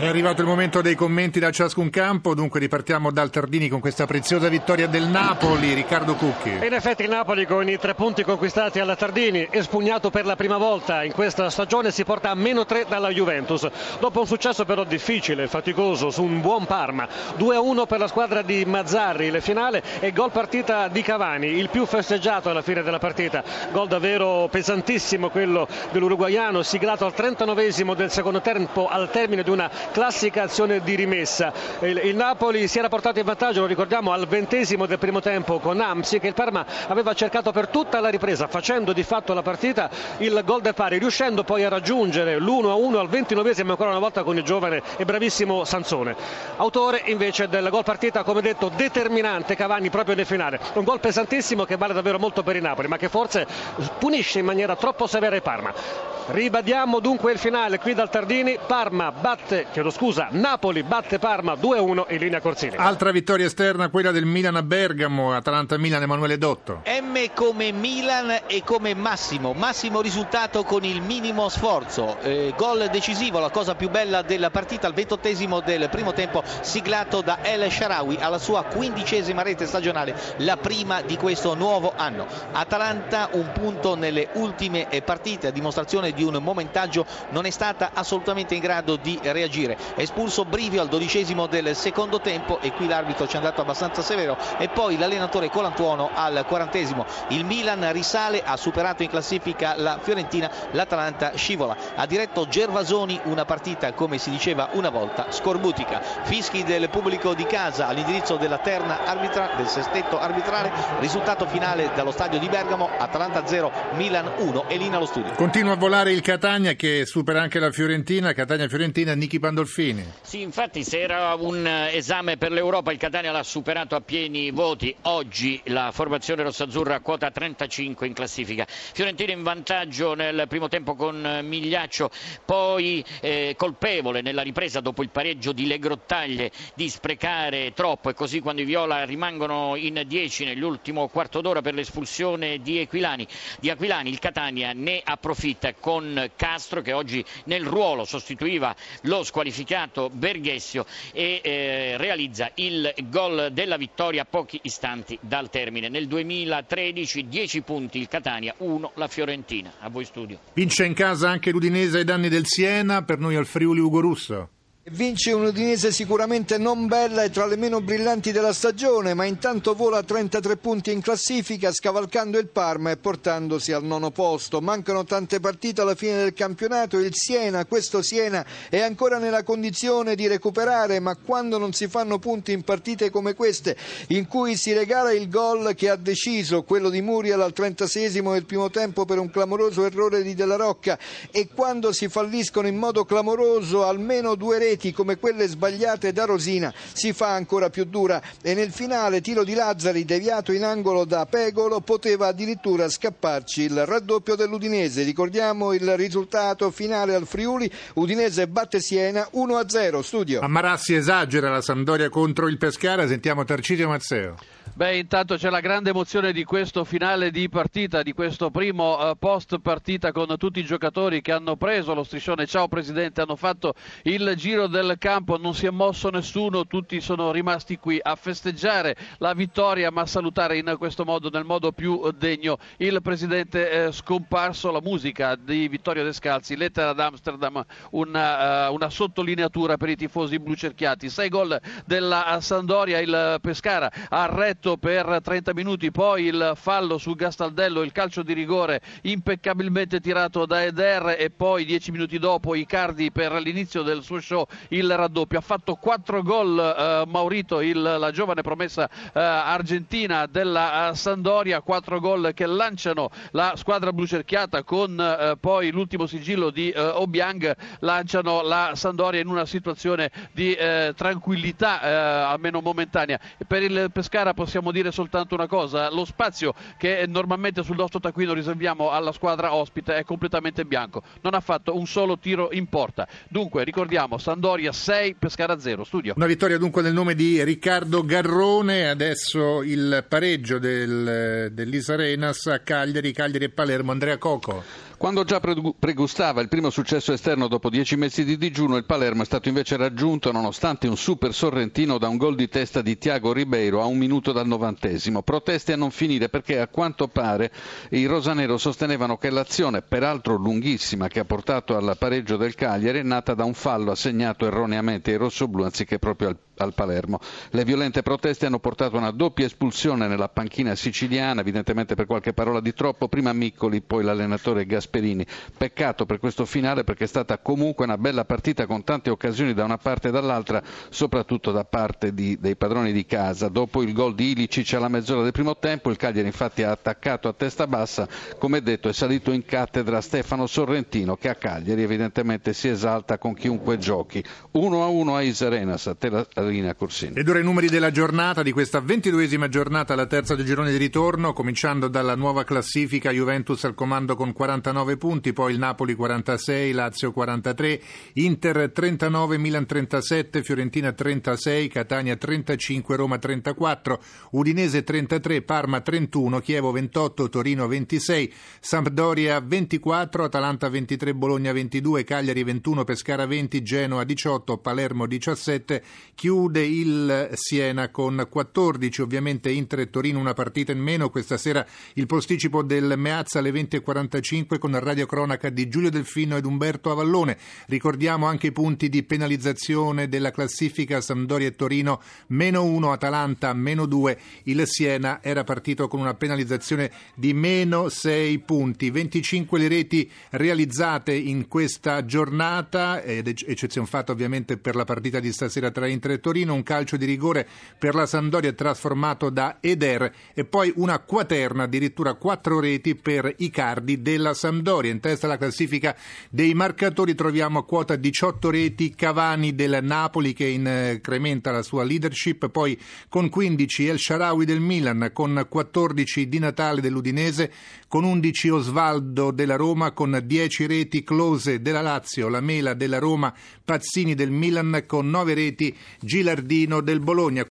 È arrivato il momento dei commenti da ciascun campo, dunque ripartiamo dal Tardini con questa preziosa vittoria del Napoli. Riccardo Cucchi. In effetti il Napoli con i 3 punti conquistati alla Tardini, espugnato per la prima volta in questa stagione, si porta a -3 dalla Juventus. Dopo un successo però difficile, faticoso, su un buon Parma. 2-1 per la squadra di Mazzarri, la finale, e gol partita di Cavani, il più festeggiato alla fine della partita. Gol davvero pesantissimo quello dell'uruguaiano, siglato al 39esimo del secondo tempo, al termine di una classica azione di rimessa. Il Napoli si era portato in vantaggio, lo ricordiamo, al 20° del primo tempo con Hamsik, che il Parma aveva cercato per tutta la ripresa, facendo di fatto la partita, il gol del pari, riuscendo poi a raggiungere l'1-1 al 29esimo ancora una volta con il giovane e bravissimo Sansone. Autore invece del gol partita, come detto, determinante Cavani proprio nel finale. Un gol pesantissimo che vale davvero molto per il Napoli, ma che forse punisce in maniera troppo severa il Parma. Ribadiamo dunque il finale qui dal Tardini. Napoli batte Parma 2-1 in linea Corsini. Altra vittoria esterna, quella del Milan a Bergamo, Atalanta-Milan, Emanuele Dotto. M come Milan e come massimo risultato con il minimo sforzo. Gol decisivo, la cosa più bella della partita, al 28° del primo tempo, siglato da El Shaarawy alla sua 15ª rete stagionale, la prima di questo nuovo anno. Atalanta un punto nelle ultime partite, a dimostrazione di un momentaggio, non è stata assolutamente in grado di reagire. Espulso Brivio al 12° del secondo tempo, e qui l'arbitro ci è andato abbastanza severo, e poi l'allenatore Colantuono al 40°. Il Milan risale, ha superato in classifica la Fiorentina, l'Atalanta scivola. Ha diretto Gervasoni una partita, come si diceva una volta, scorbutica. Fischi del pubblico di casa all'indirizzo della terna arbitrale, del sestetto arbitrale. Risultato finale dallo stadio di Bergamo: Atalanta 0 Milan 1, e linea allo studio. Continua a volare il Catania, che supera anche la Fiorentina. Catania-Fiorentina, Niki Pandolfini. Sì, infatti se era un esame per l'Europa, il Catania l'ha superato a pieni voti. Oggi la formazione rossazzurra a quota 35 in classifica. Fiorentina in vantaggio nel primo tempo con Migliaccio, poi colpevole nella ripresa dopo il pareggio di Legrottaglie di sprecare troppo, e così quando i viola rimangono in 10 nell'ultimo quarto d'ora per l'espulsione di Aquilani, il Catania ne approfitta con Castro, che oggi nel ruolo sostituiva lo squalificato Bergessio, e realizza il gol della vittoria a pochi istanti dal termine. Nel 2013 10 punti il Catania, 1 la Fiorentina. A voi studio. Vince in casa anche l'Udinese ai danni del Siena, per noi al Friuli Ugo Russo. Vince un Udinese sicuramente non bella e tra le meno brillanti della stagione, ma intanto vola a 33 punti in classifica, scavalcando il Parma e portandosi al 9° posto. Mancano tante partite alla fine del campionato. Il Siena, questo Siena, è ancora nella condizione di recuperare, ma quando non si fanno punti in partite come queste, in cui si regala il gol che ha deciso, quello di Muriel al 36° del primo tempo per un clamoroso errore di Della Rocca, e quando si falliscono in modo clamoroso almeno 2 reti come quelle sbagliate da Rosina, si fa ancora più dura. E nel finale tiro di Lazzari deviato in angolo da Pegolo, poteva addirittura scapparci il raddoppio dell'Udinese. Ricordiamo il risultato finale al Friuli: Udinese batte Siena 1-0. Studio. Ammarassi esagera la Sampdoria contro il Pescara, sentiamo Tarcisio Mazzeo. Beh, intanto c'è la grande emozione di questo finale di partita, di questo primo post partita, con tutti i giocatori che hanno preso lo striscione "Ciao Presidente", hanno fatto il giro del campo, non si è mosso nessuno, tutti sono rimasti qui a festeggiare la vittoria, ma a salutare in questo modo, nel modo più degno, il presidente scomparso. La musica di Vittorio De Scalzi, Lettera ad Amsterdam, una sottolineatura per i tifosi blucerchiati. 6 gol della Sampdoria, il Pescara ha retto per 30 minuti, poi il fallo su Gastaldello, il calcio di rigore impeccabilmente tirato da Eder, e poi 10 minuti dopo Icardi per l'inizio del suo show, il raddoppio. Ha fatto 4 gol Maurito, la giovane promessa argentina della Sampdoria, 4 gol che lanciano la squadra blucerchiata, con poi l'ultimo sigillo di Obiang, lanciano la Sampdoria in una situazione di tranquillità almeno momentanea. Per il Pescara possiamo dire soltanto una cosa: lo spazio che normalmente sul nostro taccuino riserviamo alla squadra ospite è completamente bianco, non ha fatto un solo tiro in porta. Dunque ricordiamo, Sampdoria 6, Pescara 0, studio. Una vittoria dunque nel nome di Riccardo Garrone. Adesso il pareggio dell'Isarenas a Cagliari e Palermo, Andrea Coco. Quando già pregustava il primo successo esterno dopo 10 mesi di digiuno, il Palermo è stato invece raggiunto nonostante un super sorrentino da un gol di testa di Tiago Ribeiro a un minuto dal 90°. Proteste a non finire perché a quanto pare i rosanero sostenevano che l'azione, peraltro lunghissima, che ha portato al pareggio del Cagliari è nata da un fallo assegnato erroneamente ai rossoblù anziché proprio al Palermo. Le violente proteste hanno portato a una doppia espulsione nella panchina siciliana, evidentemente per qualche parola di troppo, prima Miccoli, poi l'allenatore Gasperini. Peccato per questo finale perché è stata comunque una bella partita con tante occasioni da una parte e dall'altra, soprattutto da parte dei padroni di casa. Dopo il gol di Ilicic alla mezz'ora del primo tempo, il Cagliari infatti ha attaccato a testa bassa, come detto è salito in cattedra Stefano Sorrentino, che a Cagliari evidentemente si esalta con chiunque giochi. 1-1 a Iserenas, a te la linea Corsini. Ed ora i numeri della giornata, di questa 22ª giornata, la terza del girone di ritorno, cominciando dalla nuova classifica. Juventus al comando con 49 punti, poi il Napoli 46, Lazio 43, Inter 39, Milan 37, Fiorentina 36, Catania 35, Roma 34, Udinese 33, Parma 31, Chievo 28, Torino 26, Sampdoria 24, Atalanta 23, Bologna 22, Cagliari 21, Pescara 20, Genoa 18, Palermo 17, chiude il Siena con 14. Ovviamente Inter e Torino una partita in meno, questa sera il posticipo del Meazza alle 20:45 con la radiocronaca di Giulio Delfino ed Umberto Avallone. Ricordiamo anche i punti di penalizzazione della classifica: Sampdoria e Torino -1, Atalanta -2, il Siena era partito con una penalizzazione di -6 punti. 25 le reti realizzate in questa giornata, ed eccezion fatta ovviamente per la partita di stasera tra Inter e Torino, un calcio di rigore per la Sampdoria trasformato da Eder e poi una quaterna, addirittura 4 reti per Icardi della Sampdoria. In testa alla classifica dei marcatori troviamo a quota 18 reti Cavani del Napoli, che incrementa la sua leadership, poi con 15 El Shaarawy del Milan, con 14 Di Natale dell'Udinese, con 11 Osvaldo della Roma, con 10 reti Close della Lazio, Lamela della Roma, Pazzini del Milan, con 9 reti Gilardino del Bologna.